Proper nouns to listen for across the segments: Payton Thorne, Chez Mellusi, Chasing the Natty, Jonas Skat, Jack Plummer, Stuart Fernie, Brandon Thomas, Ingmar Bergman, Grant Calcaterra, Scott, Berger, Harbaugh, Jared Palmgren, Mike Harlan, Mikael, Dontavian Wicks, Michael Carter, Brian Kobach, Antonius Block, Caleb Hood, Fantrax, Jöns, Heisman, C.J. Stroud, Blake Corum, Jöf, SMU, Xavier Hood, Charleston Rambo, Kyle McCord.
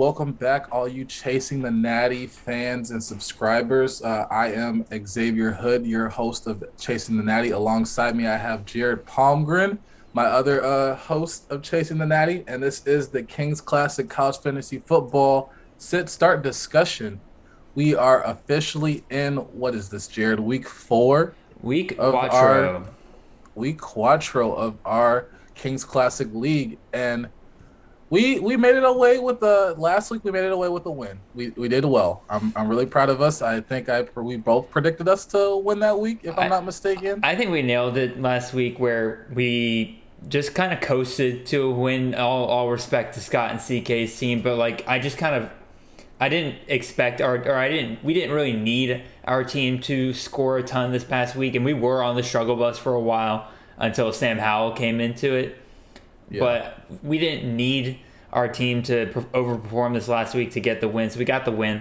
Welcome back, all you Chasing the Natty fans and subscribers. I am Xavier Hood, your host of Chasing the Natty. Alongside me, I have Jared Palmgren, my other host of Chasing the Natty, and this is the King's Classic College Fantasy Football Sit-Start discussion. We are officially in, what is this, Jared, week four? Week quattro of our King's Classic League, and We made it away with the last week. We made it away with a win. We did well. I'm really proud of us. I think we both predicted us to win that week, if I'm not mistaken. I think we nailed it last week, where we just kind of coasted to a win. All respect to Scott and CK's team, but like we didn't really need our team to score a ton this past week, and we were on the struggle bus for a while until Sam Howell came into it. Yeah. But we didn't need our team to overperform this last week to get the win, so we got the win.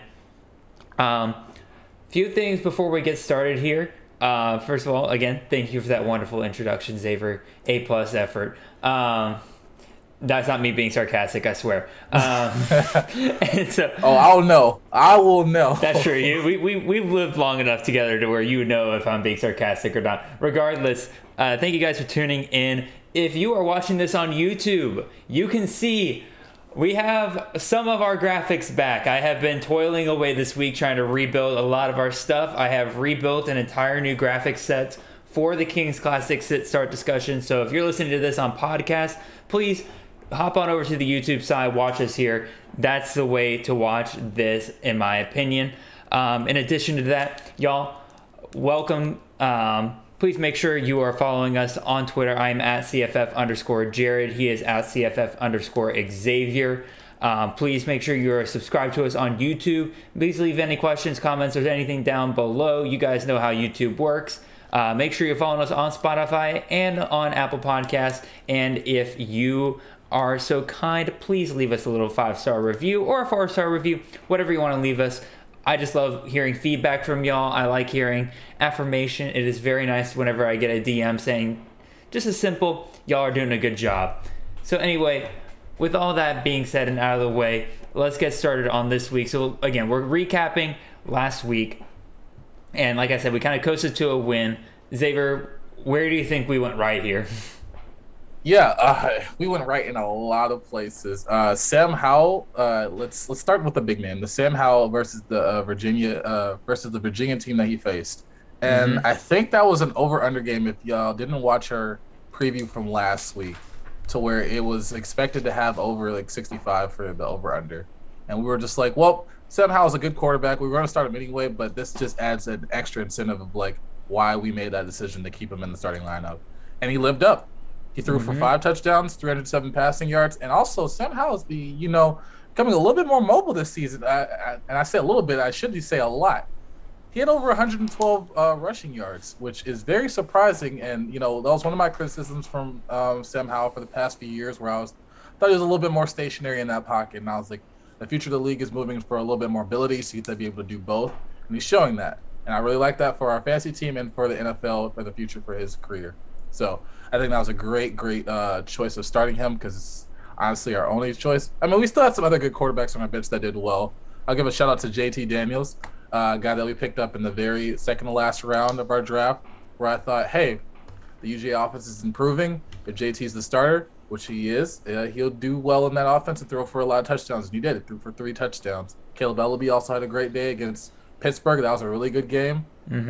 Few things before we get started here. First of all, again, thank you for that wonderful introduction, Xavier. A+ effort. That's not me being sarcastic, I swear. I will know. That's true. We've lived long enough together to where you know if I'm being sarcastic or not. Regardless, thank you guys for tuning in. If you are watching this on YouTube, you can see we have some of our graphics back. I have been toiling away this week trying to rebuild a lot of our stuff. I have rebuilt an entire new graphic set for the King's Classic Sit-Start discussion. So if you're listening to this on podcast, please hop on over to the YouTube side, watch us here. That's the way to watch this, in my opinion. In addition to that, y'all, welcome. Please make sure you are following us on Twitter. I'm at @CFF_Jared. He is at @CFF_Xavier. Please make sure you are subscribed to us on YouTube. Please leave any questions, comments, or anything down below. You guys know how YouTube works. Make sure you're following us on Spotify and on Apple Podcasts. And if you are so kind, please leave us a little 5-star review or a 4-star review, whatever you want to leave us. I just love hearing feedback from y'all. I like hearing affirmation. It is very nice whenever I get a DM saying just a simple, y'all are doing a good job. So anyway, with all that being said and out of the way, let's get started on this week. So again, we're recapping last week. And like I said, we kind of coasted to a win. Xavier, where do you think we went right here? Yeah, we went right in a lot of places. Sam Howell, let's start with the big man, the Sam Howell versus the Virginia team that he faced, and I think that was an over/under game. If y'all didn't watch our preview from last week, to where it was expected to have over like 65 for the over/under, and we were just like, well, Sam Howell's a good quarterback. We were going to start him anyway, but this just adds an extra incentive of like why we made that decision to keep him in the starting lineup, and he lived up. He threw for 5 touchdowns, 307 passing yards, and also Sam Howell's becoming a little bit more mobile this season. I say a little bit, I should say a lot. He had over 112 rushing yards, which is very surprising. And that was one of my criticisms from Sam Howell for the past few years, where I thought he was a little bit more stationary in that pocket, and I was like, the future of the league is moving for a little bit more ability, so you have to be able to do both, and he's showing that. And I really like that for our fantasy team and for the NFL for the future for his career. So I think that was a great choice of starting him, because it's honestly our only choice. I mean, we still had some other good quarterbacks on our bench that did well. I'll give a shout-out to JT Daniels, a guy that we picked up in the very second-to-last round of our draft, where I thought, hey, the UGA offense is improving. If JT's the starter, which he is, he'll do well in that offense and throw for a lot of touchdowns. And he did. He threw for 3 touchdowns. Kaleb Eleby also had a great day against Pittsburgh. That was a really good game. Mm-hmm.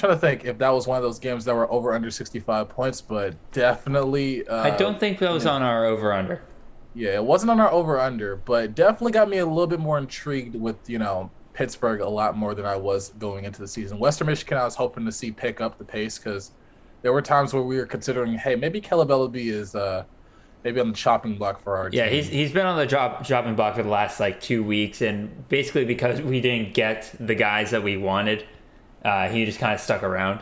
Trying to think if that was one of those games that were over under 65 points, but definitely I don't think that was on our over under. Yeah, it wasn't on our over under, but definitely got me a little bit more intrigued with Pittsburgh a lot more than I was going into the season. Western Michigan, I was hoping to see pick up the pace, because there were times where we were considering, hey, maybe Kaleb Eleby is maybe on the chopping block for our team. He's been on the chopping block for the last 2 weeks, and basically because we didn't get the guys that we wanted. He just kind of stuck around.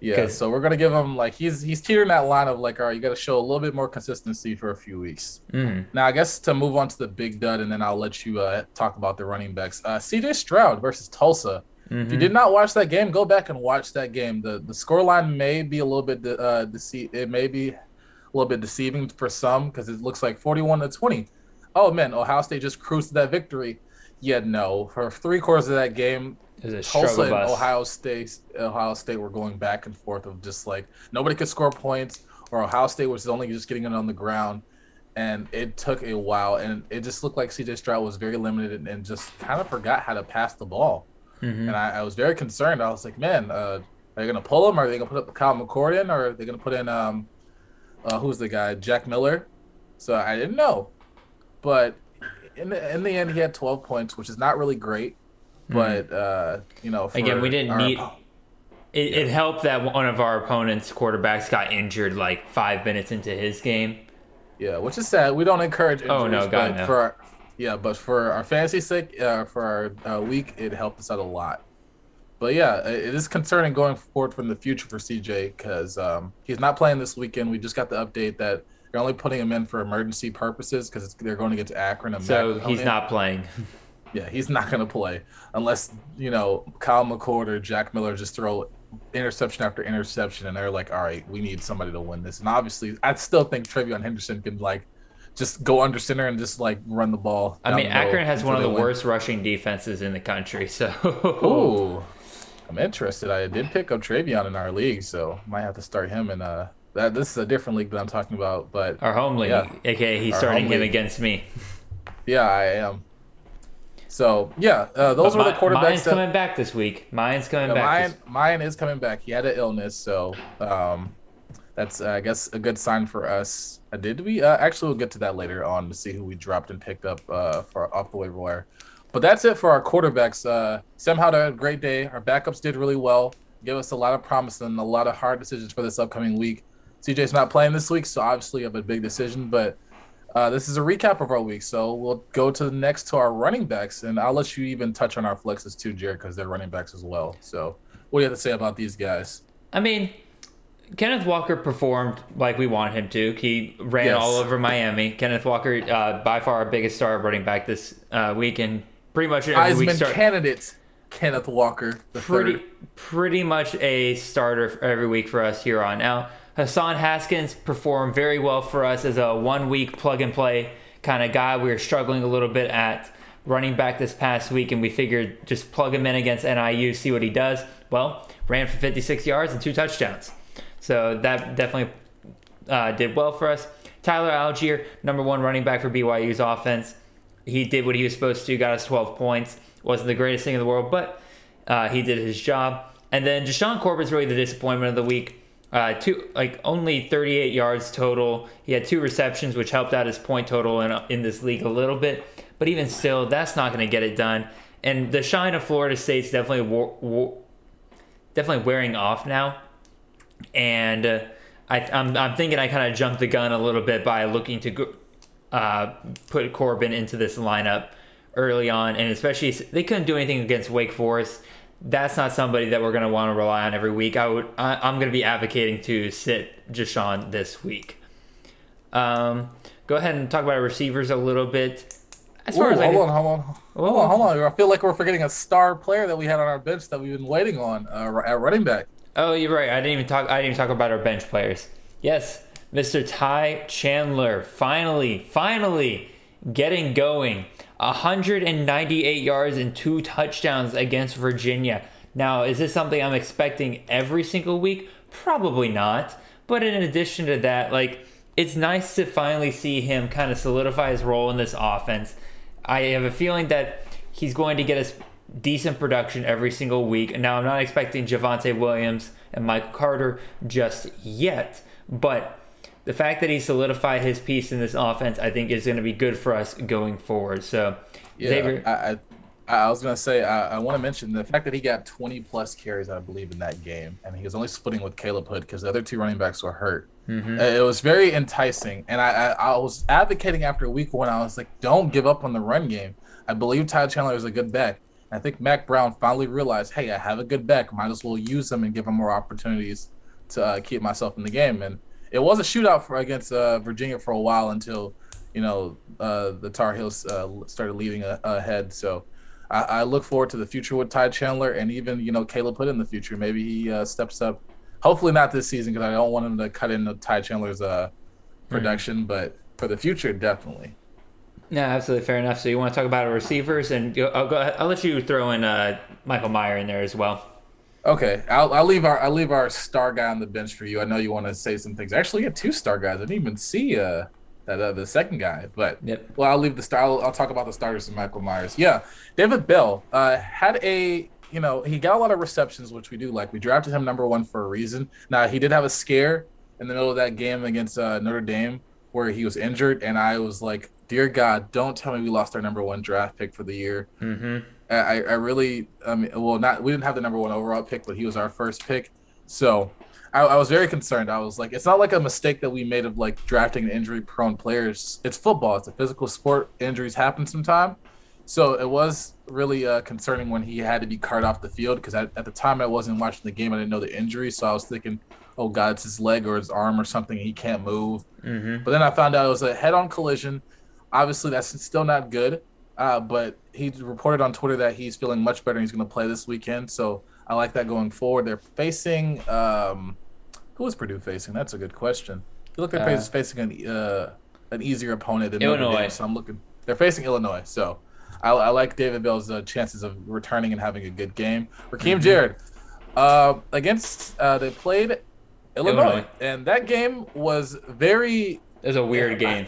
Yeah, so we're going to give him, like, he's teetering that line of, like, all right, you got to show a little bit more consistency for a few weeks. Mm-hmm. Now, I guess to move on to the big dud, and then I'll let you talk about the running backs. C.J. Stroud versus Tulsa. Mm-hmm. If you did not watch that game, go back and watch that game. The scoreline may be a little bit deceiving for some because it looks like 41-20. Oh, man, Ohio State just cruised to that victory. Yeah, no, for 3 quarters of that game, Tulsa and Ohio State were going back and forth of just like nobody could score points, or Ohio State was only just getting it on the ground, and it took a while, and it just looked like C.J. Stroud was very limited and just kind of forgot how to pass the ball. Mm-hmm. And I was very concerned. I was like, man, are they going to pull him? Are they going to put up Kyle McCord in, or are they going to put in who's the guy, Jack Miller? So I didn't know. But in the end, he had 12 points, which is not really great. But, you know, again, we didn't need it. It helped that one of our opponent's quarterbacks got injured like 5 minutes into his game. Yeah, which is sad. We don't encourage injuries. Oh, no, God, no. But for our fantasy sake, for our week, it helped us out a lot. But, yeah, it is concerning going forward from the future for CJ because he's not playing this weekend. We just got the update that they're only putting him in for emergency purposes because they're going to get to Akron. So he's not playing. Yeah, he's not going to play unless, you know, Kyle McCord or Jack Miller just throw interception after interception, and they're like, all right, we need somebody to win this. And obviously, I still think Treveyon Henderson can, like, just go under center and just, like, run the ball. I mean, Akron has one of the worst rushing defenses in the country, so. Ooh, I'm interested. I did pick up Treveyon in our league, so might have to start him in this is a different league that I'm talking about, but. Our home league, yeah. A.k.a. he's starting him against me. Yeah, I am. So, yeah, those were the quarterbacks. Mine's coming back this week. Mine is coming back. He had an illness, so that's, I guess, a good sign for us. Did we? Actually, we'll get to that later on to see who we dropped and picked up for off the waiver wire. But that's it for our quarterbacks. Sam Howell had a great day. Our backups did really well. Gave us a lot of promise and a lot of hard decisions for this upcoming week. CJ's not playing this week, so obviously you have a big decision, but... this is a recap of our week, so we'll go to the next to our running backs, and I'll let you even touch on our flexes too, Jared, because they're running backs as well. So what do you have to say about these guys? I mean, Kenneth Walker performed like we want him to. He ran all over Miami. Kenneth Walker, by far our biggest star running back this week, and pretty much every Heisman week candidate Kenneth Walker, the pretty much a starter every week for us here on out. Hassan Haskins performed very well for us as a one-week plug-and-play kind of guy. We were struggling a little bit at running back this past week, and we figured just plug him in against NIU, see what he does. Well, ran for 56 yards and 2 touchdowns. So that definitely did well for us. Tyler Algier, number one running back for BYU's offense. He did what he was supposed to, got us 12 points. Wasn't the greatest thing in the world, but he did his job. And then Deshaun Corbett's really the disappointment of the week. Only 38 yards total. He had 2 receptions, which helped out his point total in this league a little bit. But even still, that's not going to get it done. And the shine of Florida State's definitely wearing off now. And I'm thinking I kind of jumped the gun a little bit by looking to put Corbin into this lineup early on, and especially they couldn't do anything against Wake Forest. That's not somebody that we're going to want to rely on every week. I'm going to be advocating to sit Deshaun this week. Go ahead and talk about our receivers a little bit. Hold on. I feel like we're forgetting a star player that we had on our bench that we've been waiting on at running back. Oh, you're right. I didn't even talk about our bench players. Yes, Mr. Ty Chandler finally getting going. 198 yards and 2 touchdowns against Virginia. Now, is this something I'm expecting every single week? Probably not. But in addition to that, like, it's nice to finally see him kind of solidify his role in this offense. I have a feeling that he's going to get us decent production every single week. Now, I'm not expecting Javonte Williams and Michael Carter just yet, but the fact that he solidified his piece in this offense, I think, is going to be good for us going forward. So, yeah, Xavier, I was going to say, I want to mention the fact that he got 20-plus carries, I believe, in that game, and he was only splitting with Caleb Hood because the other 2 running backs were hurt. Mm-hmm. It was very enticing, and I was advocating after week 1. I was like, don't give up on the run game. I believe Ty Chandler is a good back. I think Mack Brown finally realized, hey, I have a good back. Might as well use him and give him more opportunities to keep myself in the game. And it was a shootout against Virginia for a while until, the Tar Heels started leading ahead. So I look forward to the future with Ty Chandler and even, Caleb Hood in the future. Maybe he steps up. Hopefully not this season because I don't want him to cut into Ty Chandler's production, but for the future, definitely. No, absolutely. Fair enough. So you want to talk about our receivers, and I'll let you throw in Michael Mayer in there as well. Okay. I'll leave our star guy on the bench for you. I know you want to say some things. Actually, you had two star guys. I didn't even see that the second guy, but well, I'll leave the star. I'll talk about the starters and Michael Mayer. Yeah. David Bell had a, he got a lot of receptions, which we do like. We drafted him number one for a reason. Now, he did have a scare in the middle of that game against Notre Dame where he was injured, and I was like, dear God, don't tell me we lost our number one draft pick for the year. Mm-hmm. We didn't have the number one overall pick, but he was our first pick. So I was very concerned. I was like, it's not like a mistake that we made of like drafting injury-prone players. It's football. It's a physical sport. Injuries happen sometime. So it was really concerning when he had to be carted off the field because at the time I wasn't watching the game. I didn't know the injury, so I was thinking, oh, God, it's his leg or his arm or something. He can't move. Mm-hmm. But then I found out it was a head-on collision. Obviously, that's still not good, but he reported on Twitter that he's feeling much better and he's going to play this weekend. So I like that going forward. They're facing who is Purdue facing? That's a good question. It looked like Purdue is facing an easier opponent than Illinois. Day, so they're facing Illinois. So I like David Bell's chances of returning and having a good game. Rakim Jarrett they played Illinois, and that game was very. It was a weird game.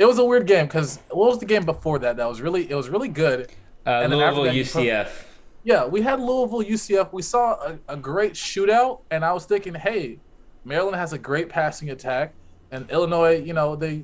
It was a weird game because what was the game before that? It was really good. Louisville UCF. Yeah, we had Louisville UCF. We saw a great shootout, and I was thinking, hey, Maryland has a great passing attack, and Illinois,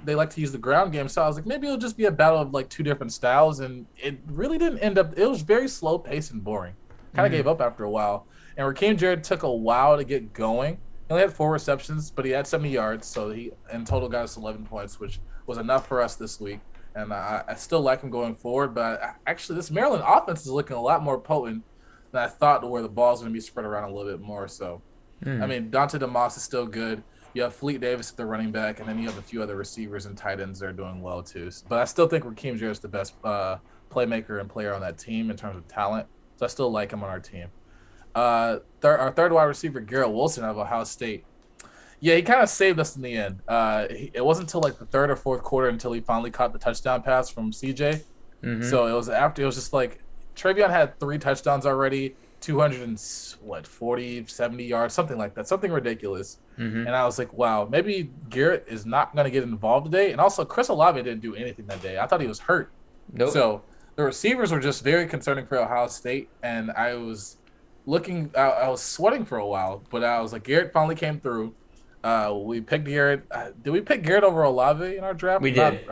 they like to use the ground game. So I was like, maybe it'll just be a battle of like two different styles, and it really didn't end up. It was very slow paced and boring. Kind of gave up after a while, and Rakim Jarrett took a while to get going. He only had 4 receptions, but he had 70 yards, so he in total got us 11 points, which was enough for us this week, and I still like him going forward, but actually this Maryland offense is looking a lot more potent than I thought, to where the ball's going to be spread around a little bit more. So, I mean, Dante DeMoss is still good. You have Fleet Davis at the running back, and then you have a few other receivers and tight ends that are doing well too. But I still think Rakim Jarrett is the best playmaker and player on that team in terms of talent, so I still like him on our team. Our third wide receiver, Garrett Wilson out of Ohio State, he kind of saved us in the end. It wasn't until like the third or fourth quarter until he finally caught the touchdown pass from C.J. So it was just like Treveyon had 3 touchdowns already, 70 yards, something like that, something ridiculous. And I was like, wow, maybe Garrett is not going to get involved today. And also Chris Olave didn't do anything that day. I thought he was hurt. Nope. So the receivers were just very concerning for Ohio State, and I was sweating for a while, but I was like, Garrett finally came through. We picked Garrett. Did we pick Garrett over Olave in our draft? We did.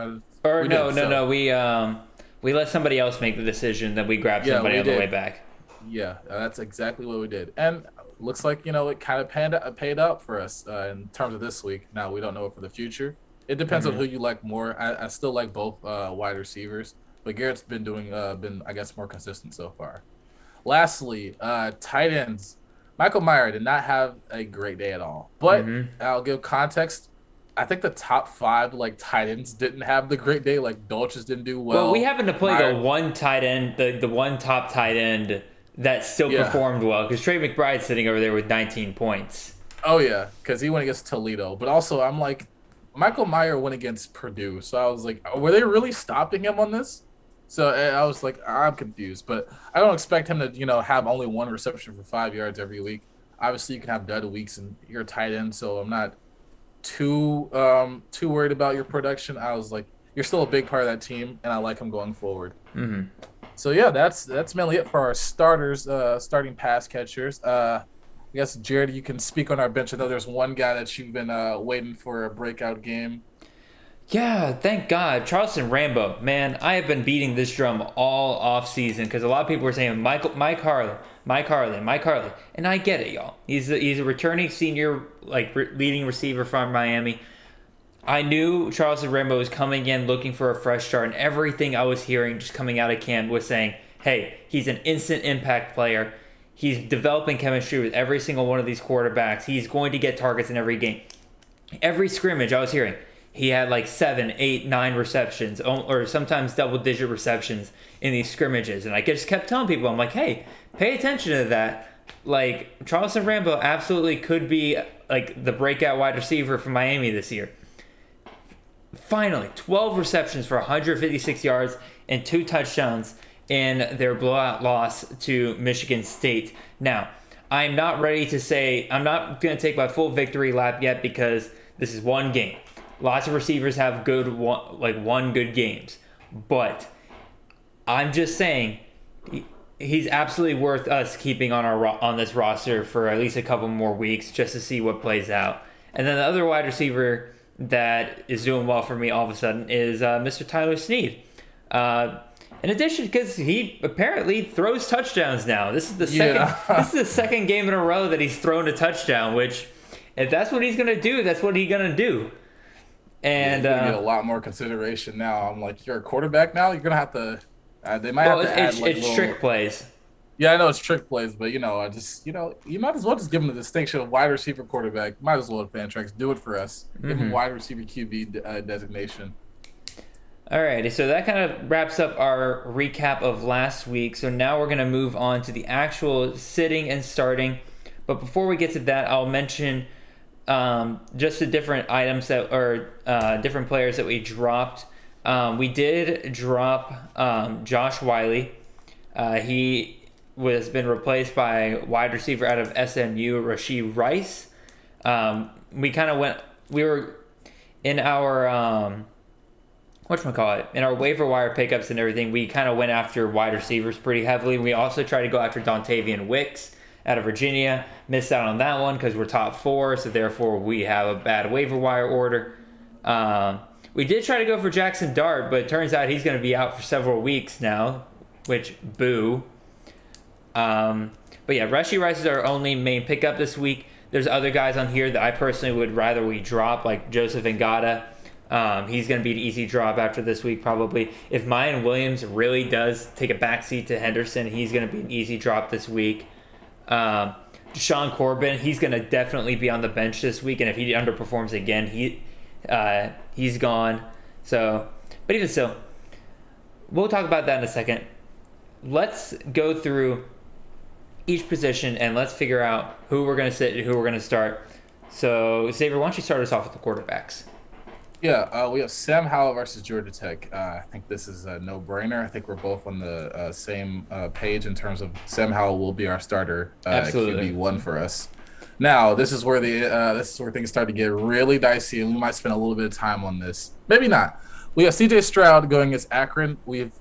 No. We let somebody else make the decision, then we grabbed somebody on the way back. Yeah, that's exactly what we did. And looks like, it kind of paid out for us in terms of this week. Now, we don't know it for the future. It depends on who you like more. I still like both wide receivers, but Garrett's been doing more consistent so far. Lastly, tight ends. Michael Mayer did not have a great day at all, but I'll give context. I think the top 5 tight ends didn't have the great day. Like Dolches didn't do well. Well, we happened to play the one tight end, the one top tight end that still performed well, because Trey McBride's sitting over there with 19 points. Oh yeah, because he went against Toledo, but also I'm like, Michael Mayer went against Purdue, so I was like, were they really stopping him on this? So I was like, I'm confused, but I don't expect him to, have only one reception for 5 yards every week. Obviously, you can have dud weeks and you're a tight end, so I'm not too worried about your production. I was like, you're still a big part of that team, and I like him going forward. So yeah, that's mainly it for our starters, starting pass catchers. I guess Jared, you can speak on our bench. I know there's one guy that you've been waiting for a breakout game. Yeah, thank God. Charleston Rambo. Man, I have been beating this drum all offseason because a lot of people were saying, Mike Harlan. And I get it, y'all. He's a returning senior, leading receiver from Miami. I knew Charleston Rambo was coming in looking for a fresh start, and everything I was hearing just coming out of camp was saying, hey, he's an instant impact player. He's developing chemistry with every single one of these quarterbacks. He's going to get targets in every game. Every scrimmage I was hearing, he had like 7, 8, 9 receptions, or sometimes double-digit receptions in these scrimmages. And I just kept telling people, I'm like, hey, pay attention to that. Like, Charleston Rambo absolutely could be like the breakout wide receiver from Miami this year. Finally, 12 receptions for 156 yards and 2 touchdowns in their blowout loss to Michigan State. Now, I'm not ready to say, I'm not going to take my full victory lap yet because this is one game. Lots of receivers have good games. But I'm just saying he's absolutely worth us keeping on this roster for at least a couple more weeks just to see what plays out. And then the other wide receiver that is doing well for me all of a sudden is Mr. Tyler Snead. In addition, because he apparently throws touchdowns now. This is the second game in a row that he's thrown a touchdown, which if that's what he's going to do, that's what he's going to do. And yeah, you get a lot more consideration now. I'm like, you're a quarterback now? You're going to have to it's trick plays. Yeah, I know it's trick plays, but, you might as well just give him the distinction of wide receiver quarterback. Might as well have Fantrax do it for us. Mm-hmm. Give him wide receiver QB designation. All right, so that kind of wraps up our recap of last week. So now we're going to move on to the actual sitting and starting. But before we get to that, I'll mention just the different items that are different players that we dropped. We did drop Josh Wiley. He has been replaced by wide receiver out of SMU, Rashee Rice. We were in our in our waiver wire pickups and everything, we kind of went after wide receivers pretty heavily. We also tried to go after Dontavian Wicks out of Virginia. Missed out on that one because we're top 4, so therefore we have a bad waiver wire order. We did try to go for Jackson Dart, but it turns out he's going to be out for several weeks now, which, boo. But yeah, Rashee Rice is our only main pickup this week. There's other guys on here that I personally would rather we drop, like Joseph Ngata. He's going to be an easy drop after this week, probably. If Mayan Williams really does take a backseat to Henderson, he's going to be an easy drop this week. Deshaun Corbett, he's going to definitely be on the bench this week, and if he underperforms again, he's gone. So, but even so, we'll talk about that in a second. Let's go through each position and let's figure out who we're going to sit and who we're going to start. So, Xavier, why don't you start us off with the quarterbacks? Yeah, we have Sam Howell versus Georgia Tech. I think this is a no-brainer. I think we're both on the same page in terms of Sam Howell will be our starter. Absolutely. QB1 for us. Now, this is where things start to get really dicey, and we might spend a little bit of time on this. Maybe not. We have C.J. Stroud going against Akron. We've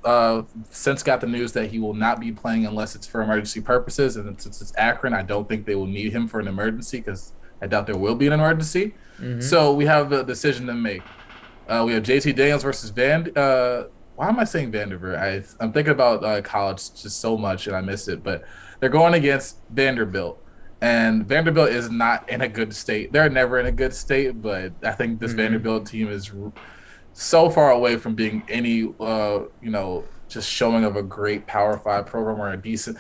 since got the news that he will not be playing unless it's for emergency purposes, and since it's Akron, I don't think they will need him for an emergency because I doubt there will be an emergency. Mm-hmm. So we have a decision to make. We have JT Daniels versus why am I saying Vanderbilt? I'm thinking about college just so much and I missed it, but they're going against Vanderbilt. And Vanderbilt is not in a good state. They're never in a good state, but I think this Vanderbilt team is so far away from being any, just showing of a great Power 5 program or a decent.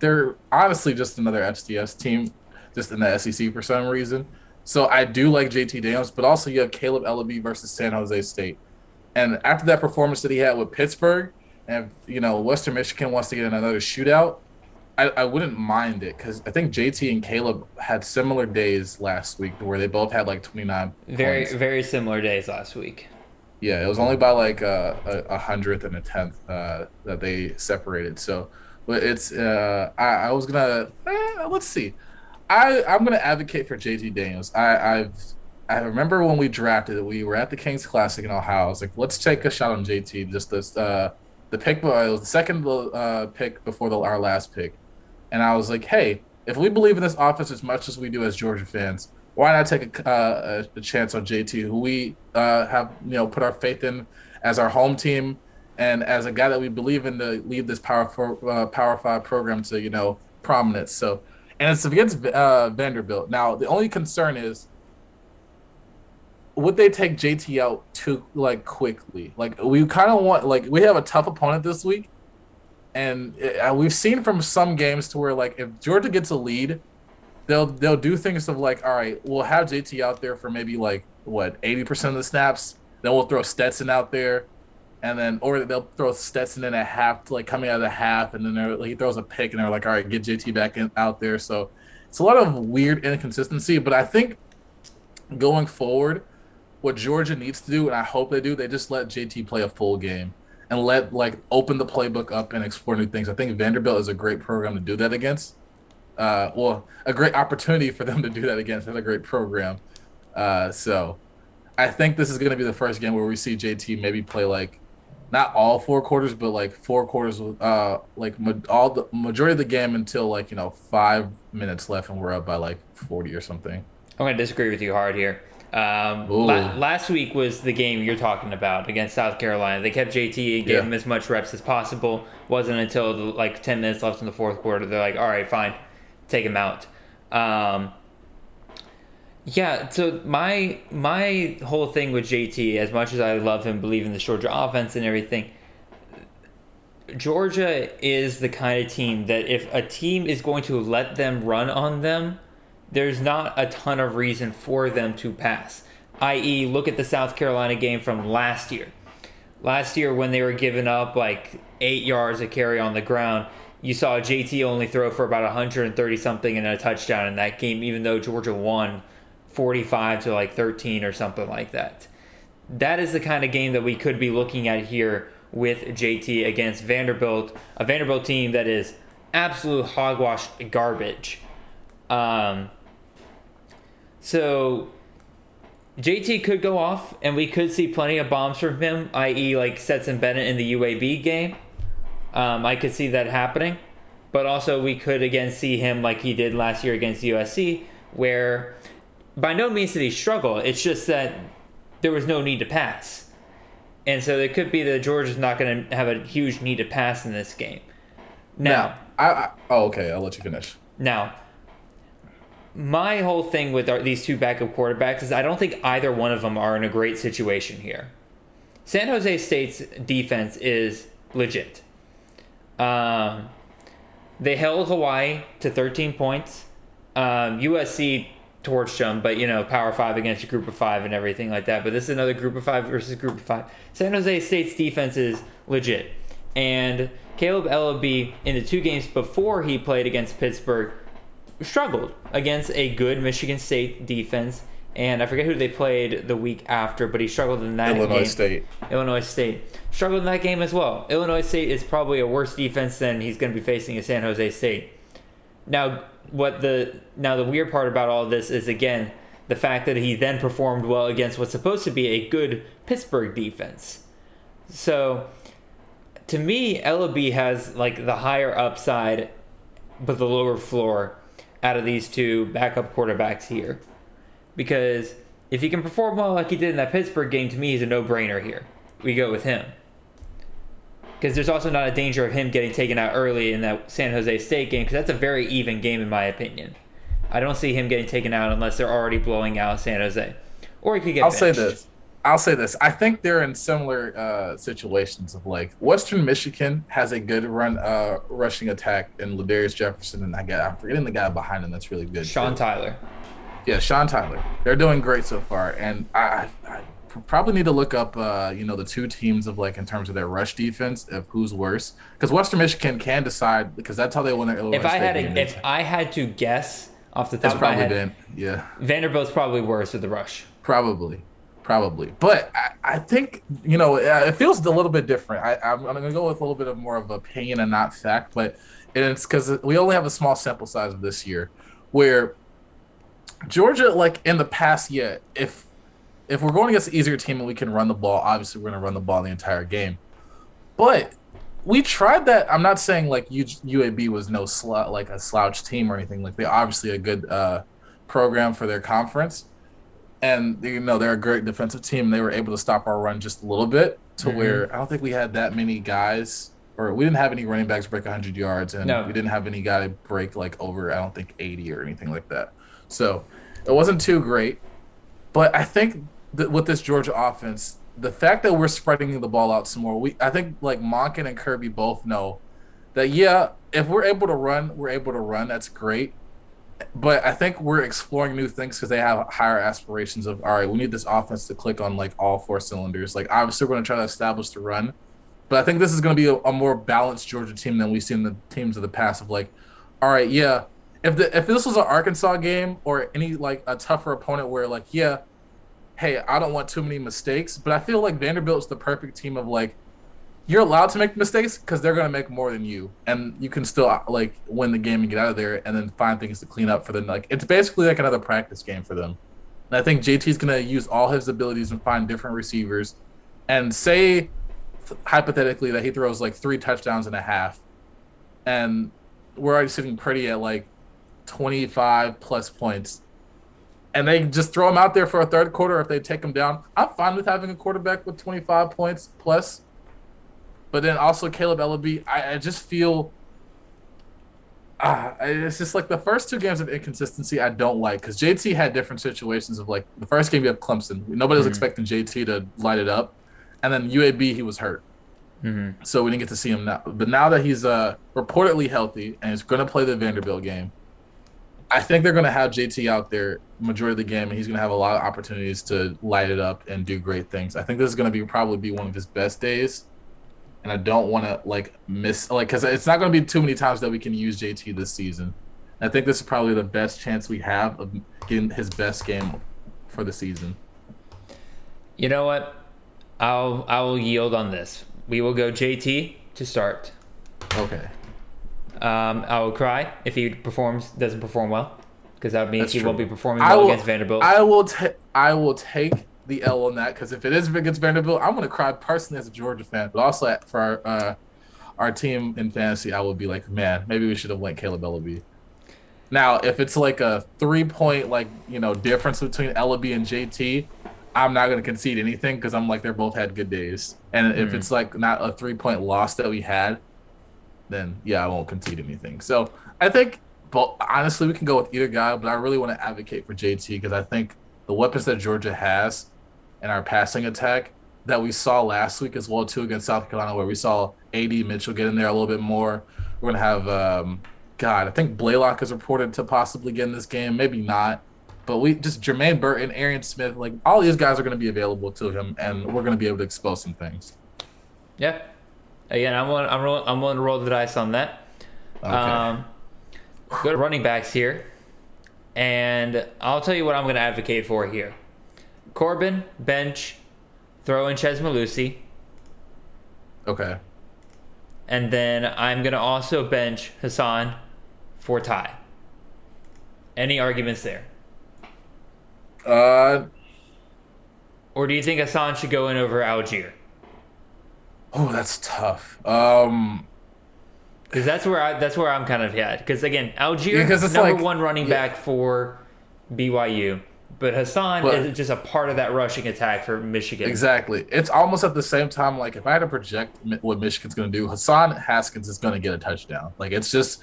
They're honestly just another FCS team, just in the SEC for some reason. So I do like JT Daniels, but also you have Kaleb Eleby versus San Jose State. And after that performance that he had with Pittsburgh, and Western Michigan wants to get in another shootout, I wouldn't mind it because I think JT and Caleb had similar days last week where they both had like 29 points. Very similar days last week. Yeah, it was only by like a 100th and a 10th that they separated. So but it's I was going to – let's see. I'm going to advocate for JT Daniels. I remember when we drafted it, we were at the King's Classic in Ohio. I was like, let's take a shot on JT. Just this, the pick, it was the second pick before our last pick. And I was like, hey, if we believe in this offense as much as we do as Georgia fans, why not take a chance on JT, who we have put our faith in as our home team and as a guy that we believe in to lead this Power 5 program to prominence. So. And it's against Vanderbilt. Now, the only concern is, would they take JT out too quickly? We have a tough opponent this week, And we've seen from some games to where, like, if Georgia gets a lead, they'll do things of, like, all right, we'll have JT out there for maybe, like, what, 80% of the snaps. Then we'll throw Stetson out there. And then, or they'll throw Stetson in at half, like, coming out of the half. And then he throws a pick, and they're like, all right, get JT back in out there. So it's a lot of weird inconsistency. But I think going forward, what Georgia needs to do, and I hope they do, they just let JT play a full game and let, like, open the playbook up and explore new things. I think Vanderbilt is a great program to do that against. Well, a great opportunity for them to do that against. That's a great program. So I think this is going to be the first game where we see JT maybe play, like, not all four quarters, but, like, four quarters with, like, all the majority of the game until, like, you know, 5 minutes left and we're up by, like, 40 or something. I'm going to disagree with you hard here. Last week was the game you're talking about against South Carolina. They kept JT and gave him as much reps as possible. Wasn't until, like, 10 minutes left in the fourth quarter they're like, all right, fine, take him out. So my whole thing with JT, as much as I love him, believe in the Georgia offense and everything, Georgia is the kind of team that if a team is going to let them run on them, there's not a ton of reason for them to pass, i.e. look at the South Carolina game from last year. Last year when they were giving up like 8 yards a carry on the ground, you saw JT only throw for about 130-something and a touchdown in that game, even though Georgia won 45 to like 13 or something like that. That is the kind of game that we could be looking at here with JT against Vanderbilt, a Vanderbilt team that is absolute hogwash garbage. So JT could go off, and we could see plenty of bombs from him, i.e. like Stetson Bennett in the UAB game. I could see that happening. But also we could, again, see him like he did last year against USC, where by no means did he struggle. It's just that there was no need to pass. And so it could be that Georgia's not going to have a huge need to pass in this game. Now, I'll let you finish. Now, my whole thing with these two backup quarterbacks is I don't think either one of them are in a great situation here. San Jose State's defense is legit. They held Hawaii to 13 points. USC torched them, but, you know, Power 5 against a Group of 5 and everything like that. But this is another Group of 5 versus Group of 5. San Jose State's defense is legit. And Kaleb Eleby, in the two games before he played against Pittsburgh, struggled against a good Michigan State defense, and I forget who they played the week after, but he struggled in that game. Illinois State struggled in that game as well. Illinois State is probably a worse defense than he's going to be facing at San Jose State. Now the weird part about all this is, again, the fact that he then performed well against what's supposed to be a good Pittsburgh defense. So to me, Eleby has like the higher upside but the lower floor out of these two backup quarterbacks here. Because if he can perform well like he did in that Pittsburgh game, to me, he's a no-brainer here. We go with him. Because there's also not a danger of him getting taken out early in that San Jose State game, because that's a very even game in my opinion. I don't see him getting taken out unless they're already blowing out San Jose. Or he could get benched. I'll say this. I think they're in similar situations of, like, Western Michigan has a good run rushing attack in Ladarius Jefferson, and I'm forgetting the guy behind him that's really good. Sean Tyler. Yeah, Sean Tyler. They're doing great so far, and I probably need to look up, the two teams of, like, in terms of their rush defense, of who's worse, because Western Michigan can decide, because that's how they won their Illinois State game. If I had to guess off the top of my head, Vanderbilt's probably worse with the rush. Probably. But I think, it feels a little bit different. I'm going to go with a little bit of more of opinion and not fact, but it's because we only have a small sample size of this year where Georgia, like in the past, if we're going against an easier team and we can run the ball, obviously we're going to run the ball the entire game. But we tried that. I'm not saying like UAB was a slouch team or anything. Like, they're obviously a good program for their conference. And, they're a great defensive team. They were able to stop our run just a little bit to where I don't think we had that many guys, or we didn't have any running backs break 100 yards, and we didn't have any guy break, like, over, I don't think, 80 or anything like that. So it wasn't too great. But I think that with this Georgia offense, the fact that we're spreading the ball out some more, I think, like, Monken and Kirby both know that, yeah, if we're able to run, we're able to run. That's great. But I think we're exploring new things because they have higher aspirations of, all right, we need this offense to click on, like, all four cylinders. Like, obviously, we're going to try to establish the run. But I think this is going to be a more balanced Georgia team than we've seen the teams of the past of, like, all right, yeah, if this was an Arkansas game or any, like, a tougher opponent where, like, yeah, hey, I don't want too many mistakes. But I feel like Vanderbilt's the perfect team of, like, you're allowed to make mistakes because they're going to make more than you, and you can still, like, win the game and get out of there and then find things to clean up for them. Like, it's basically like another practice game for them. And I think JT's going to use all his abilities and find different receivers, and say hypothetically that he throws like 3.5 touchdowns, and we're already sitting pretty at like 25 plus points, and they just throw him out there for a third quarter. If they take him down, I'm fine with having a quarterback with 25 points plus. But then also Kaleb Eleby, I just feel it's just like the first two games of inconsistency I don't like, because JT had different situations of, like, the first game you have Clemson. Nobody was expecting JT to light it up. And then UAB, he was hurt. So we didn't get to see him now. But now that he's reportedly healthy and he's going to play the Vanderbilt game, I think they're going to have JT out there majority of the game, and he's going to have a lot of opportunities to light it up and do great things. I think this is going to be probably be one of his best days. And I don't want to, like, miss – like, because it's not going to be too many times that we can use JT this season. And I think this is probably the best chance we have of getting his best game for the season. You know what? I will yield on this. We will go JT to start. Okay. I will cry if he doesn't perform well, because that means he won't be performing well against Vanderbilt. I will take – the L on that, because if it is against Vanderbilt, I'm going to cry personally as a Georgia fan, but also for our team in fantasy, I would be like, man, maybe we should have went Kaleb Eleby. Now, if it's like a 3-point, like, you know, difference between Eleby and JT, I'm not going to concede anything, because I'm like, they're both had good days. And if it's like not a 3-point loss that we had, then yeah, I won't concede anything. So I think, but honestly, we can go with either guy, but I really want to advocate for JT, because I think the weapons that Georgia has and our passing attack that we saw last week as well, too, against South Carolina, where we saw A.D. Mitchell get in there a little bit more. We're going to have, I think Blaylock is reported to possibly get in this game. Maybe not. But we just Jermaine Burton, Arian Smith, like, all these guys are going to be available to him, and we're going to be able to expose some things. Yeah. Again, I'm willing to roll the dice on that. Okay. Good running backs here. And I'll tell you what I'm going to advocate for here. Corbin, bench, throw in Chez Mellusi. Okay. And then I'm going to also bench Hassan for Ty. Any arguments there? Or do you think Hassan should go in over Algier? Oh, that's tough. Because that's where I'm kind of at. Because again, Algier is number one running back for BYU, but Hassan is just a part of that rushing attack for Michigan. Exactly. It's almost at the same time. Like, if I had to project what Michigan's going to do, Hassan Haskins is going to get a touchdown. Like, it's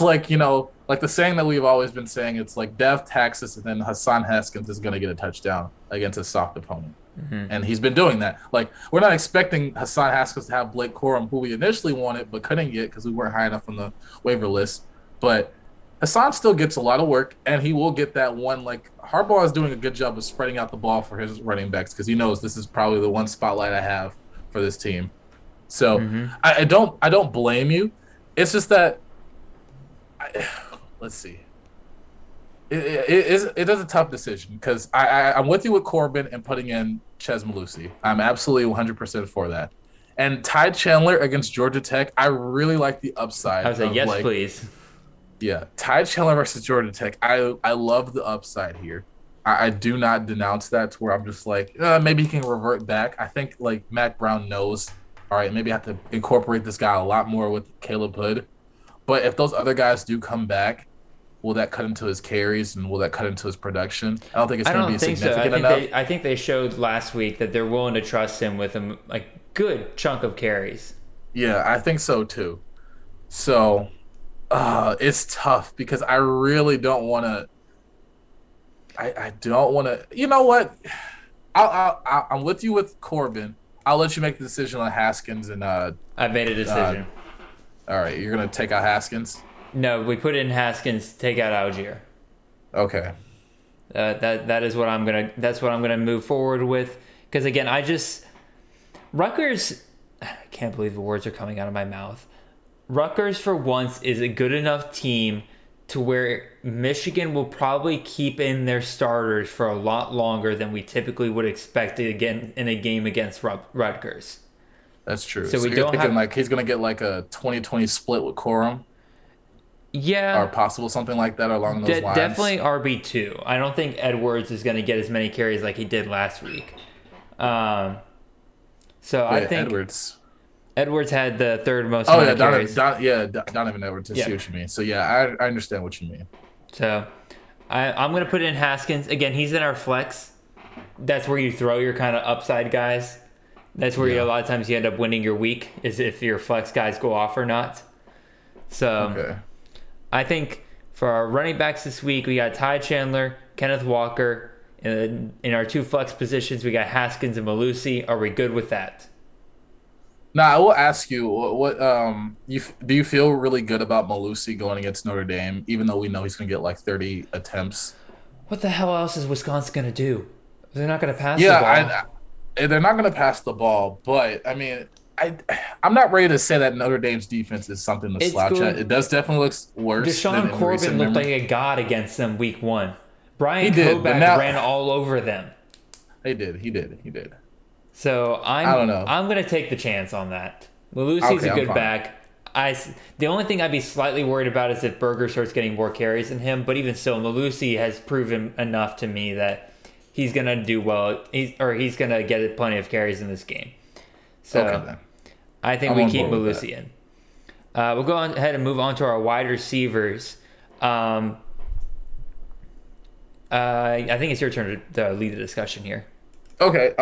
like you know, like the saying that we've always been saying. It's like death, taxes, and then Hassan Haskins is going to get a touchdown against a soft opponent. And he's been doing that. Like, we're not expecting Hassan Haskins to have Blake Corum, who we initially wanted but couldn't get because we weren't high enough on the waiver list. But Hassan still gets a lot of work, and he will get that one. Like, Harbaugh is doing a good job of spreading out the ball for his running backs, because he knows this is probably the one spotlight I have for this team. So I don't blame you. It's just that let's see. It is a tough decision, because I'm with you with Corbin and putting in Chez Mellusi. I'm absolutely 100% for that. And Ty Chandler against Georgia Tech, I really like the upside. I was like, yes, like, please. Yeah, Ty Chandler versus Georgia Tech, I love the upside here. I do not denounce that, to where I'm just like, maybe he can revert back. I think, like, Mack Brown knows, all right, maybe I have to incorporate this guy a lot more with Caleb Hood. But if those other guys do come back, will that cut into his carries, and will that cut into his production? I don't think it's going to be significant enough. I think they showed last week that they're willing to trust him with a good chunk of carries. Yeah, I think so too. So it's tough, because I really don't want to. I don't want to. You know what? I'm with you with Corbin. I'll let you make the decision on Haskins and. I've made a decision. All right, you're going to take out Haskins? No, we put in Haskins, take out Algier. Okay. That is what I'm going to move forward with, because again, Rutgers, I can't believe the words are coming out of my mouth. Rutgers for once is a good enough team to where Michigan will probably keep in their starters for a lot longer than we typically would expect again in a game against Rutgers. That's true. So we don't have, like, he's going to get like a 20-20 split with Corum. Yeah. Or possible something like that along those lines. Definitely RB2. I don't think Edwards is going to get as many carries like he did last week. I think Edwards had the third most. Oh, yeah, carries. Donovan Edwards. I see what you mean. So, yeah, I understand what you mean. So I'm going to put in Haskins. Again, he's in our flex. That's where you throw your kind of upside guys. That's where you, a lot of times you end up winning your week, is if your flex guys go off or not. So okay. I think for our running backs this week, we got Ty Chandler, Kenneth Walker. In our two flex positions, we got Haskins and Mellusi. Are we good with that? Now, I will ask you, do you feel really good about Mellusi going against Notre Dame, even though we know he's going to get like 30 attempts? What the hell else is Wisconsin going to do? They're not going to pass the ball. They're not going to pass the ball, but, I mean, I'm not ready to say that Notre Dame's defense is something to slouch at. It does definitely look worse. Deshaun Corbett looked like a god against them week one. Brian Kobach ran all over them. He did. So I don't know. I'm going to take the chance on that. Melusi's a good back. The only thing I'd be slightly worried about is if Berger starts getting more carries than him. But even so, Mellusi has proven enough to me that he's going to do well. He's going to get plenty of carries in this game. So okay, I think we keep Mellusi in. We'll go ahead and move on to our wide receivers. I think it's your turn to lead the discussion here. Okay.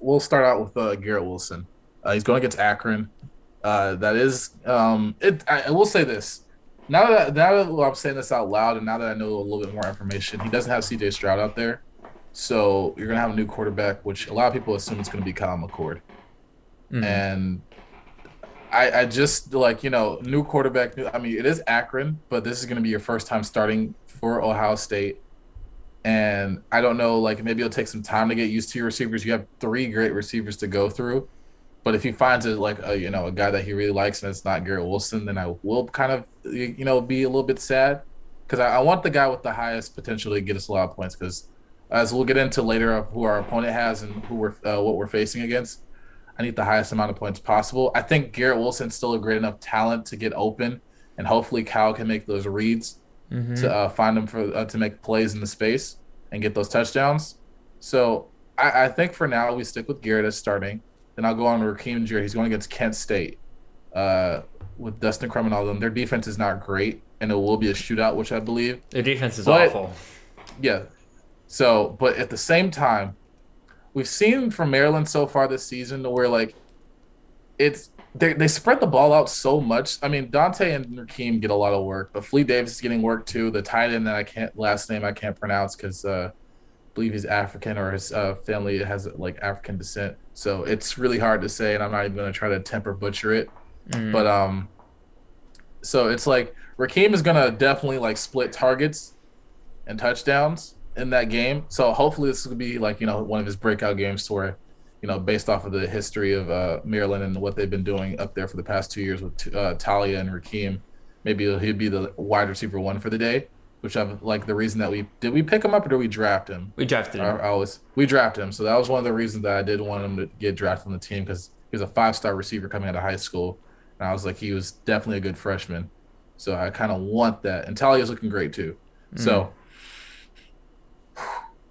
We'll start out with Garrett Wilson. He's going against Akron. That is it. I will say this. Now that I'm saying this out loud, and now that I know a little bit more information, he doesn't have C.J. Stroud out there, so you're going to have a new quarterback, which a lot of people assume it's going to be Kyle McCord. Mm-hmm. And I just, new quarterback. I mean, it is Akron, but this is going to be your first time starting for Ohio State. And I don't know, maybe it'll take some time to get used to your receivers. You have three great receivers to go through. But if he finds a guy that he really likes and it's not Garrett Wilson, then I will kind of, be a little bit sad. Because I want the guy with the highest potential to get us a lot of points. Because as we'll get into later of who our opponent has and who we're what we're facing against, I need the highest amount of points possible. I think Garrett Wilson's still a great enough talent to get open, and hopefully Kyle can make those reads to find him to make plays in the space and get those touchdowns. So I think for now we stick with Garrett as starting. Then I'll go on to Rakim Jarrett. He's going against Kent State with Dustin Crum and all of them. Their defense is not great, and it will be a shootout, which I believe. Their defense is awful. Yeah. So, but at the same time, we've seen from Maryland so far this season to where they spread the ball out so much. I mean, Dante and Rakim get a lot of work, but Fleet Davis is getting work too. The tight end that last name I can't pronounce because I believe he's African, or his family has African descent. So it's really hard to say, and I'm not even going to try to attempt or butcher it. Mm. But so it's Rakim is going to definitely split targets and touchdowns in that game. So hopefully this will be one of his breakout games to where, based off of the history of Maryland and what they've been doing up there for the past 2 years with Talia and Rakim, maybe he'll be the wide receiver one for the day, which I've the reason that we pick him up, or did we draft him? We drafted him. We drafted him. So that was one of the reasons that I did want him to get drafted on the team, because he was a 5-star receiver coming out of high school. And I was he was definitely a good freshman. So I kind of want that. And Talia's looking great too. Mm. So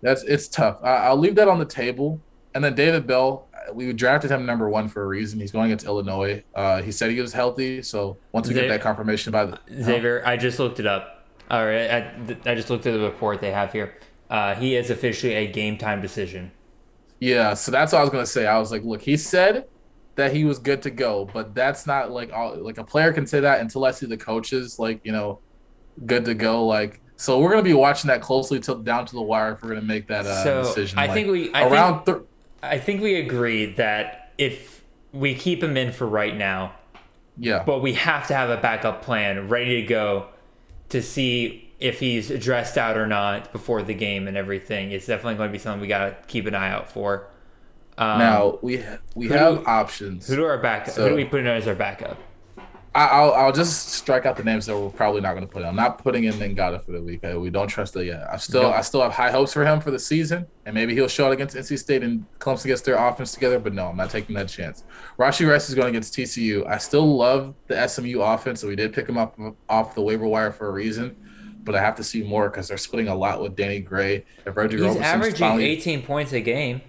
it's tough. I'll leave that on the table. And then David Bell, we drafted him number 1 for a reason. He's going against Illinois. He said he was healthy, so once we get that confirmation by Xavier, I just looked it up. All right, I just looked at the report they have here. He is officially a game time decision. Yeah, so that's what I was gonna say. I was look, he said that he was good to go, but that's not a player can say that until I see the coaches good to go So we're going to be watching that closely till down to the wire if we're going to make that decision. I think we agreed that if we keep him in for right now, Yeah. But we have to have a backup plan ready to go to see if he's dressed out or not before the game and everything. It's definitely going to be something we got to keep an eye out for. Now, we have options. Who do our backup? So, who do we put in as our backup? I'll just strike out the names that we're probably not going to put in. I'm not putting in Ngata for the week. We don't trust it yet. I still have high hopes for him for the season, and maybe he'll show it against NC State and Clemson gets their offense together, but no, I'm not taking that chance. Rashee Rice is going against TCU. I still love the SMU offense, so we did pick him up off the waiver wire for a reason, but I have to see more because they're splitting a lot with Danny Gray. And He's averaging 18 points a game.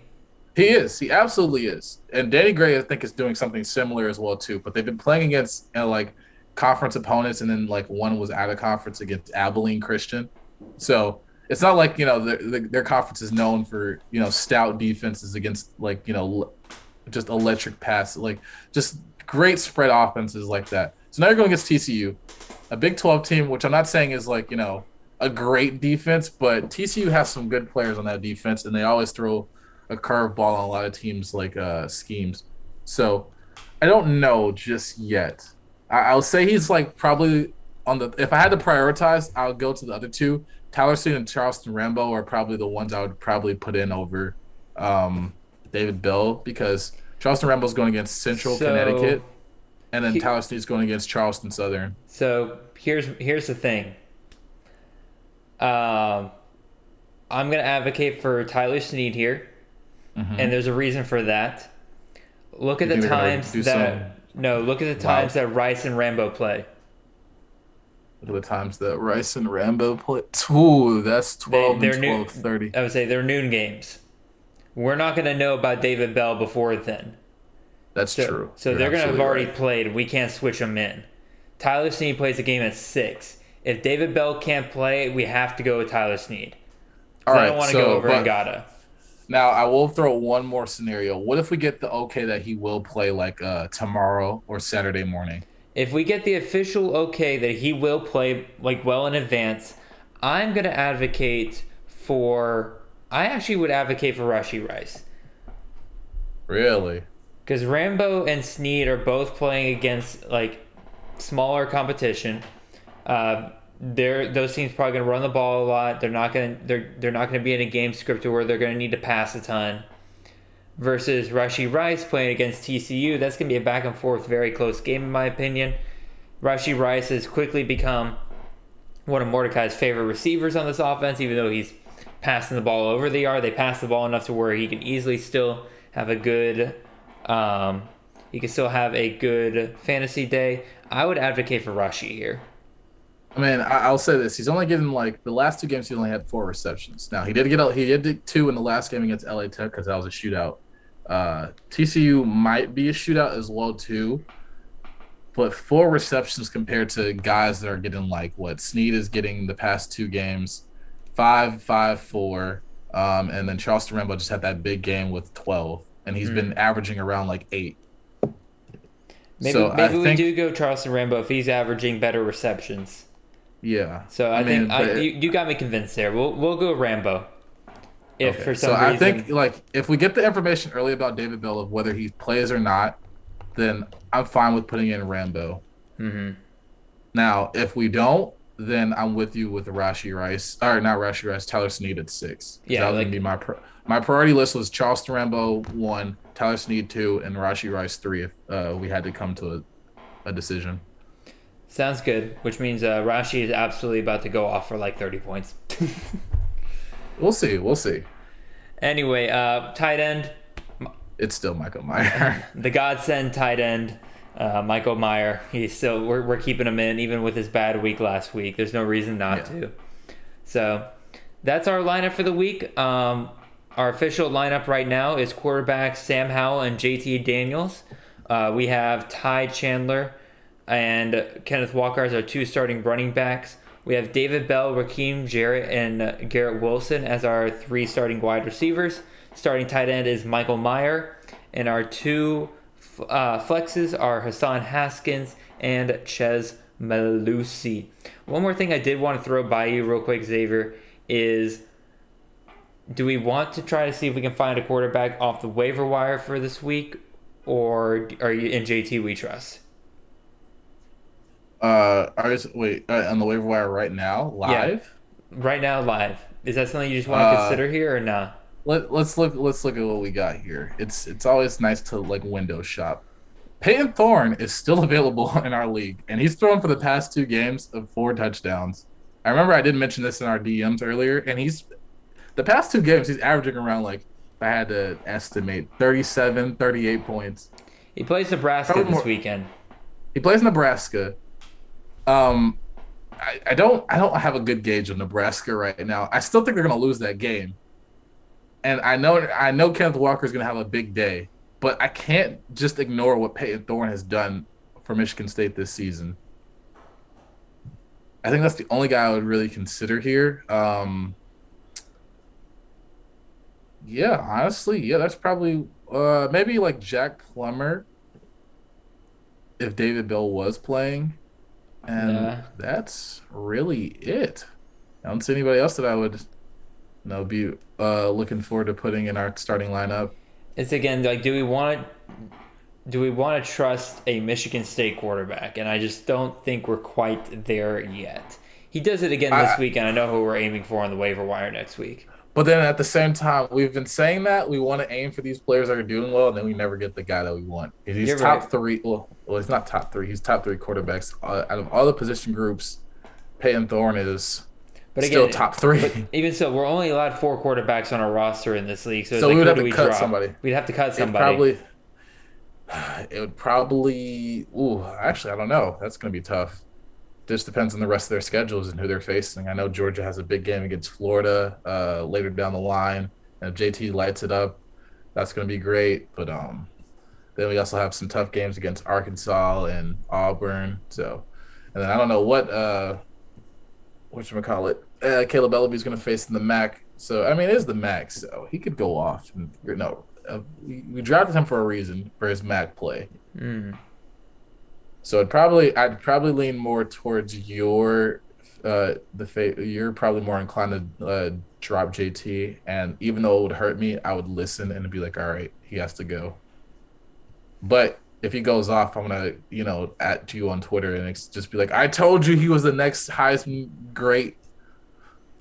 He is. He absolutely is. And Danny Gray, I think, is doing something similar as well, too. But they've been playing against, conference opponents, and then, one was out of conference against Abilene Christian. So it's not like, their conference is known for, stout defenses against, just electric passes, just great spread offenses like that. So now you're going against TCU, a Big 12 team, which I'm not saying is, a great defense, but TCU has some good players on that defense, and they always throw – a curveball on a lot of teams schemes. So I don't know just yet. I'll say he's probably on the – if I had to prioritize, I'll go to the other two. Tyler Snead and Charleston Rambo are probably the ones I would probably put in over David Bell because Charleston Rambo's going against Central Connecticut and then Tyler Snead's going against Charleston Southern. So here's the thing. I'm going to advocate for Tyler Snead here. Mm-hmm. And there's a reason for that. Look at the times that Rice and Rambo play. Look at the times that Rice and Rambo play. Ooh, that's 12 and 12:30. I would say they're noon games. We're not going to know about David Bell before then. That's true. So they're going to have already played. We can't switch them in. Tyler Snead plays the game at 6. If David Bell can't play, we have to go with Tyler Snead. All right, I don't want to go over Ngata. Now, I will throw one more scenario. What if we get the okay that he will play tomorrow or Saturday morning? If we get the official okay that he will play well in advance, I'm going to advocate for – I actually would advocate for Rashee Rice. Really? Because Rambo and Snead are both playing against smaller competition. Those teams probably gonna run the ball a lot. They're not gonna be in a game script where they're gonna need to pass a ton. Versus Rashee Rice playing against TCU, that's gonna be a back and forth, very close game in my opinion. Rashee Rice has quickly become one of Mordecai's favorite receivers on this offense, even though he's passing the ball over the yard. They pass the ball enough to where he can easily still have a good, fantasy day. I would advocate for Rashee here. I mean, I'll say this. He's only given, the last two games he only had 4 receptions. Now, he did 2 in the last game against LA Tech because that was a shootout. TCU might be a shootout as well, too. But 4 receptions compared to guys that are getting, what Snead is getting the past 2 games, 5, 4. And then Charleston Rambo just had that big game with 12. And he's been averaging around, 8. Maybe we do go Charleston Rambo if he's averaging better receptions. Yeah. So I think you got me convinced there. We'll go Rambo. I think if we get the information early about David Bell of whether he plays or not, then I'm fine with putting in Rambo. Mm-hmm. Now, if we don't, then I'm with you with Rashee Rice. Or not Rashee Rice, Tyler Snead at 6. Yeah. That would be my priority list was Charleston Rambo 1, Tyler Snead 2, and Rashee Rice 3. If we had to come to a decision. Sounds good, which means Rashee is absolutely about to go off for 30 points. We'll see. Anyway, tight end. It's still Michael Mayer. The godsend tight end, Michael Mayer. He's still we're keeping him in even with his bad week last week. There's no reason not to. So that's our lineup for the week. Our official lineup right now is quarterback Sam Howell and JT Daniels. We have Ty Chandler and Kenneth Walker as our 2 starting running backs. We have David Bell, Rakim Jarrett, and Garrett Wilson as our 3 starting wide receivers. Starting tight end is Michael Mayer. And our 2 flexes are Hassan Haskins and Chez Mellusi. One more thing I did want to throw by you real quick, Xavier, is do we want to try to see if we can find a quarterback off the waiver wire for this week? Or are you in JT we trust? on the waiver wire right now, live? Yeah. Right now, live. Is that something you just want to consider here or nah? Let's look at what we got here. It's always nice to like window shop. Payton Thorne is still available in our league, and he's thrown for the past 2 games of 4 touchdowns. I remember I did mention this in our DMs earlier, and the past 2 games he's averaging around, like, if I had to estimate, 37, 38 points. He plays Nebraska this weekend. He plays Nebraska. I don't have a good gauge of Nebraska right now. I still think they're going to lose that game. And I know Kenneth Walker is going to have a big day, but I can't just ignore what Payton Thorne has done for Michigan State this season. I think that's the only guy I would really consider here. Yeah, honestly, that's probably maybe like Jack Plummer if David Bell was playing. And that's really it. I don't see anybody else that I would be looking forward to putting in our starting lineup. It's again like, do we want to trust a Michigan State quarterback? And I just don't think we're quite there yet. He does it again this week, and I know who we're aiming for on the waiver wire next week. But then at the same time, we've been saying that we want to aim for these players that are doing well, and then we never get the guy that we want. He's You're top right. 3. Well, he's not top 3. He's top 3 quarterbacks out of all the position groups. Payton Thorne is still top 3. But even so, we're only allowed 4 quarterbacks on our roster in this league. So somebody. We'd have to cut somebody. It would probably. Ooh, actually, I don't know. That's going to be tough. Just depends on the rest of their schedules and who they're facing. I know Georgia has a big game against Florida later down the line. And if JT lights it up, that's going to be great. But then we also have some tough games against Arkansas and Auburn. So, and then I don't know what Kaleb Eleby is going to face in the MAC. So, I mean, it is the MAC, so he could go off. And, we drafted him for a reason, for his MAC play. Mm. So I'd probably lean more towards you're probably more inclined to drop JT, and even though it would hurt me, I would listen and be like, all right, he has to go. But if he goes off, I'm gonna at you on Twitter and just be like, I told you he was the next Heisman great.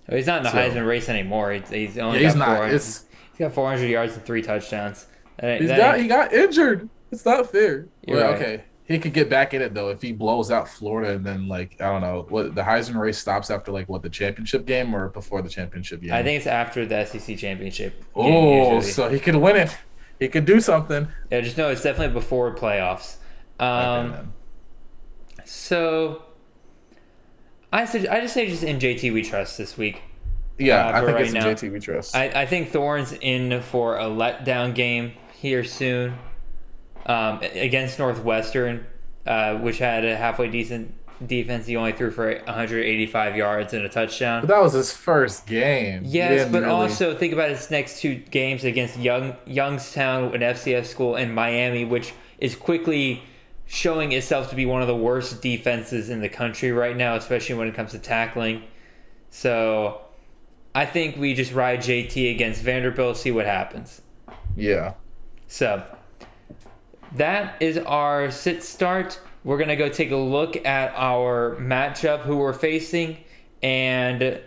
Well, he's not in the Heisman race anymore. He's only he's got 400 yards and 3 touchdowns. He got injured. It's not fair. Okay. He could get back in it, though, if he blows out Florida and then, I don't know. What, the Heisman race stops after, the championship game or before the championship game? I think it's after the SEC championship. Oh, so he could win it. He could do something. Yeah, just know it's definitely before playoffs. So I just say just in JT we trust this week. Yeah, I think it's in JT we trust. I think Thorne's in for a letdown game here soon. Against Northwestern, which had a halfway decent defense. He only threw for 185 yards and a touchdown. But that was his first game. Yes, but also think about his next 2 games against Youngstown, an FCS school, and Miami, which is quickly showing itself to be one of the worst defenses in the country right now, especially when it comes to tackling. So I think we just ride JT against Vanderbilt, see what happens. Yeah. So that is our sit start. We're going to go take a look at our matchup, who we're facing, and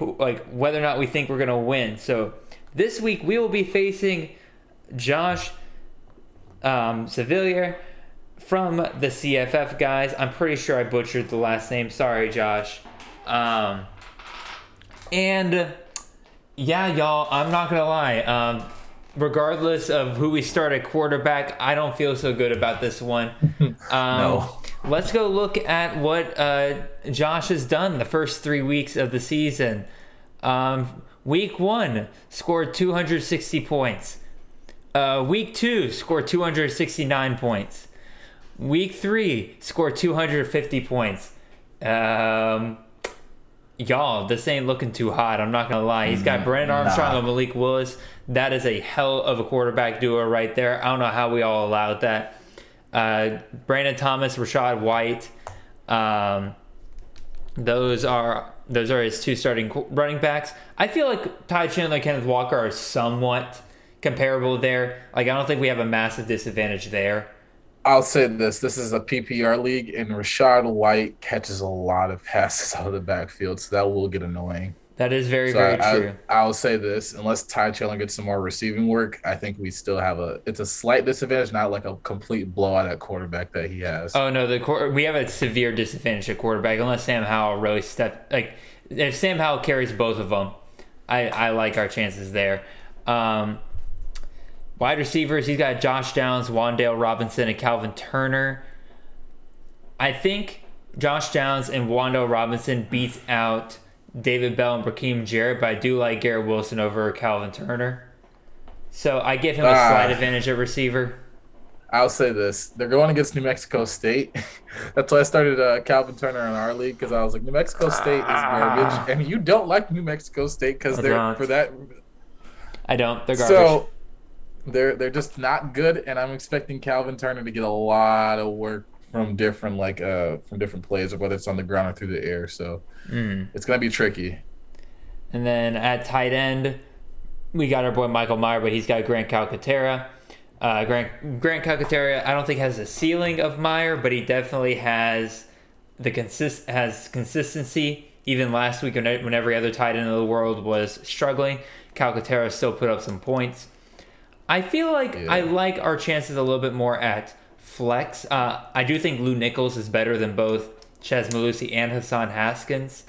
whether or not we think we're going to win. So this week we will be facing Josh Cevalier from the CFF guys. I'm pretty sure I butchered the last name. Sorry, Josh. Y'all, I'm not going to lie. Regardless of who we start at quarterback, I don't feel so good about this one. No. Let's go look at what Josh has done the first 3 weeks of the season. Week 1, scored 260 points. Week 2, scored 269 points. Week 3, scored 250 points. Y'all, this ain't looking too hot. I'm not going to lie. He's got Brandon Armstrong and Malik Willis. That is a hell of a quarterback duo right there. I don't know how we all allowed that. Brandon Thomas, Rachaad White. Those are his 2 starting running backs. I feel like Ty Chandler and Kenneth Walker are somewhat comparable there. I don't think we have a massive disadvantage there. I'll say this. This is a PPR league, and Rachaad White catches a lot of passes out of the backfield, so that will get annoying. That is very true. I'll say this. Unless Ty Chandler gets some more receiving work, I think we still have it's a slight disadvantage, not like a complete blowout at quarterback that he has. Oh, no. We have a severe disadvantage at quarterback unless Sam Howell really steps. Like, if Sam Howell carries both of them, I like our chances there. Wide receivers, he's got Josh Downs, Wandale Robinson, and Calvin Turner. I think Josh Downs and Wandale Robinson beats out David Bell and Rakim Jarrett, but I do like Garrett Wilson over Calvin Turner. So I give him a slight advantage at receiver. I'll say this. They're going against New Mexico State. That's why I started Calvin Turner in our league, because I was like, New Mexico State is garbage. And you don't like New Mexico State because I don't. They're garbage. So, They're just not good, and I'm expecting Calvin Turner to get a lot of work from different plays, whether it's on the ground or through the air. So it's gonna be tricky. And then at tight end, we got our boy Michael Mayer, but he's got Grant Calcaterra. Grant Calcaterra, I don't think has the ceiling of Mayer, but he definitely has consistency. Even last week, when every other tight end in the world was struggling, Calcaterra still put up some points. I feel like I like our chances a little bit more at flex. I do think Lou Nichols is better than both Chez Mellusi and Hassan Haskins.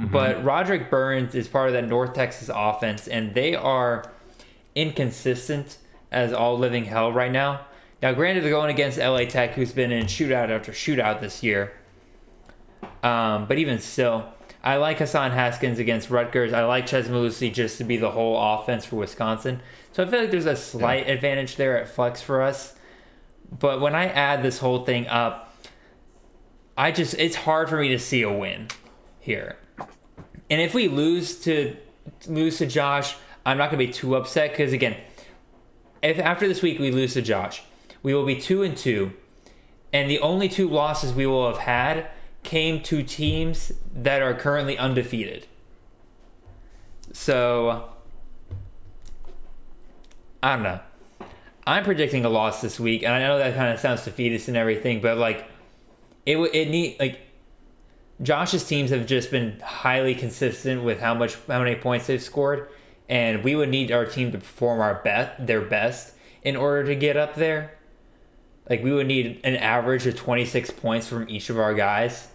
Mm-hmm. But Roderick Burns is part of that North Texas offense, and they are inconsistent as all living hell right now. Now, granted, they're going against LA Tech, who's been in shootout after shootout this year. But even still, I like Hassan Haskins against Rutgers. I like Chez Mellusi just to be the whole offense for Wisconsin. So I feel like there's a slight advantage there at flex for us. But when I add this whole thing up, it's hard for me to see a win here. And if we lose to Josh, I'm not going to be too upset because, again, if after this week we lose to Josh, we will be 2-2. And the only two losses we will have had came to teams that are currently undefeated. So, I don't know. I'm predicting a loss this week, and I know that kind of sounds defeatist and everything, but Josh's teams have just been highly consistent with how many points they've scored, and we would need our team to perform their best in order to get up there. Like, we would need an average of 26 points from each of our guys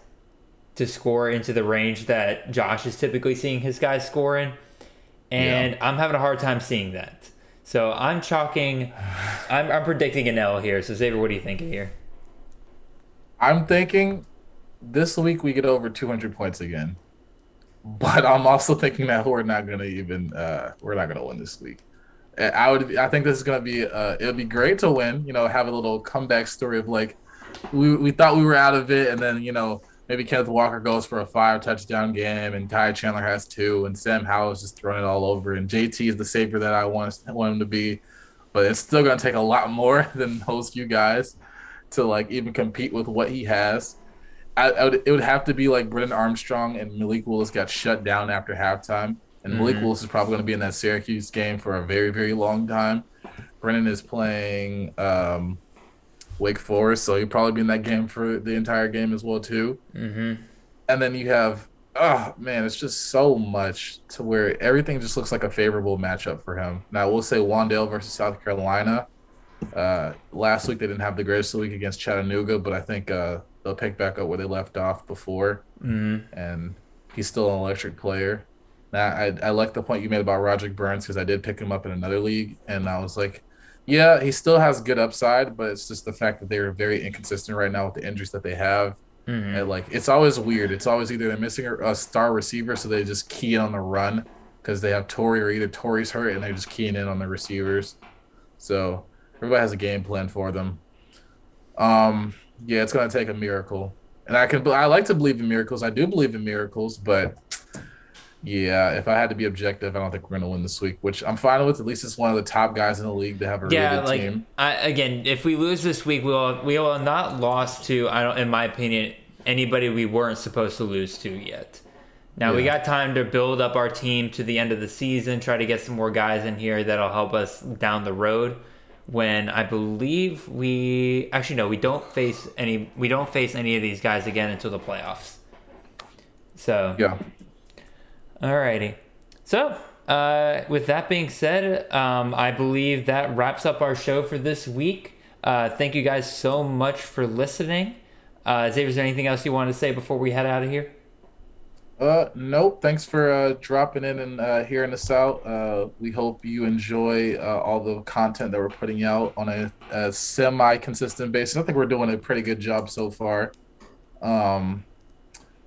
to score into the range that Josh is typically seeing his guys score in. And I'm having a hard time seeing that. So I'm predicting an L here. So, Xavier, what are you thinking here? I'm thinking this week we get over 200 points again. But I'm also thinking that we're not going to win this week. I think this is going to be it'll be great to win, have a little comeback story of like we thought we were out of it, and then maybe Kenneth Walker goes for a 5 touchdown game and Ty Chandler has 2 and Sam Howell is just throwing it all over, and JT is the savior that I want him to be, but it's still going to take a lot more than those few guys to even compete with what he has. It would have to be like Brennan Armstrong and Malik Willis got shut down after halftime. And Malik Willis is probably going to be in that Syracuse game for a very, very long time. Brennan is playing Wake Forest, so he'll probably be in that game for the entire game as well, too. Mm-hmm. And then you have, it's just so much to where everything just looks like a favorable matchup for him. Now, we'll say Wandale versus South Carolina. Last week they didn't have the greatest week against Chattanooga, but I think they'll pick back up where they left off before. Mm-hmm. And he's still an electric player. Now, I like the point you made about Roderick Burns because I did pick him up in another league, and I was like, he still has good upside, but it's just the fact that they're very inconsistent right now with the injuries that they have. Mm-hmm. And it's always weird. It's always either they're missing a star receiver, so they just key in on the run because they have Torrey or either Torrey's hurt, and they're just keying in on the receivers. So everybody has a game plan for them. It's going to take a miracle. And I like to believe in miracles. I do believe in miracles, but – if I had to be objective, I don't think we're going to win this week, which I'm fine with. At least it's one of the top guys in the league to have a really good team. Again, if we lose this week, we will not lost to, in my opinion, anybody we weren't supposed to lose to yet. Now, we got time to build up our team to the end of the season, try to get some more guys in here that'll help us down the road. when I believe we actually no, we don't face any of these guys again until the playoffs. So yeah. Alrighty. So with that being said, I believe that wraps up our show for this week. Thank you guys so much for listening. Xavier, is there anything else you want to say before we head out of here? Nope. Thanks for dropping in and hearing us out. We hope you enjoy all the content that we're putting out on a semi-consistent basis. I think we're doing a pretty good job so far.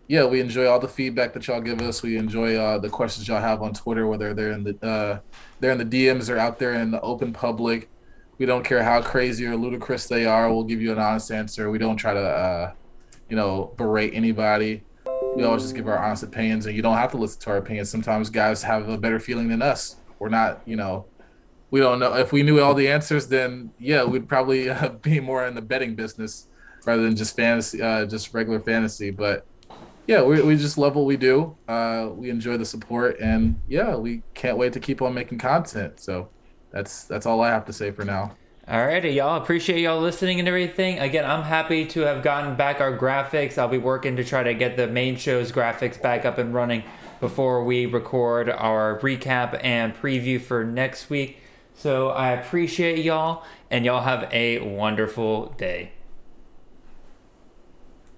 Yeah, we enjoy all the feedback that y'all give us. We enjoy the questions y'all have on Twitter, whether they're in the DMs or out there in the open public. We don't care how crazy or ludicrous they are. We'll give you an honest answer. We don't try to, berate anybody. We always just give our honest opinions, and you don't have to listen to our opinions. Sometimes guys have a better feeling than us. We're not, we don't know. If we knew all the answers, then yeah, we'd probably be more in the betting business rather than just fantasy, just regular fantasy. But yeah, we just love what we do. We enjoy the support, and yeah, we can't wait to keep on making content. So. That's all I have to say for now. Alrighty, y'all. Appreciate y'all listening and everything. Again, I'm happy to have gotten back our graphics. I'll be working to try to get the main show's graphics back up and running before we record our recap and preview for next week. So I appreciate y'all, and y'all have a wonderful day.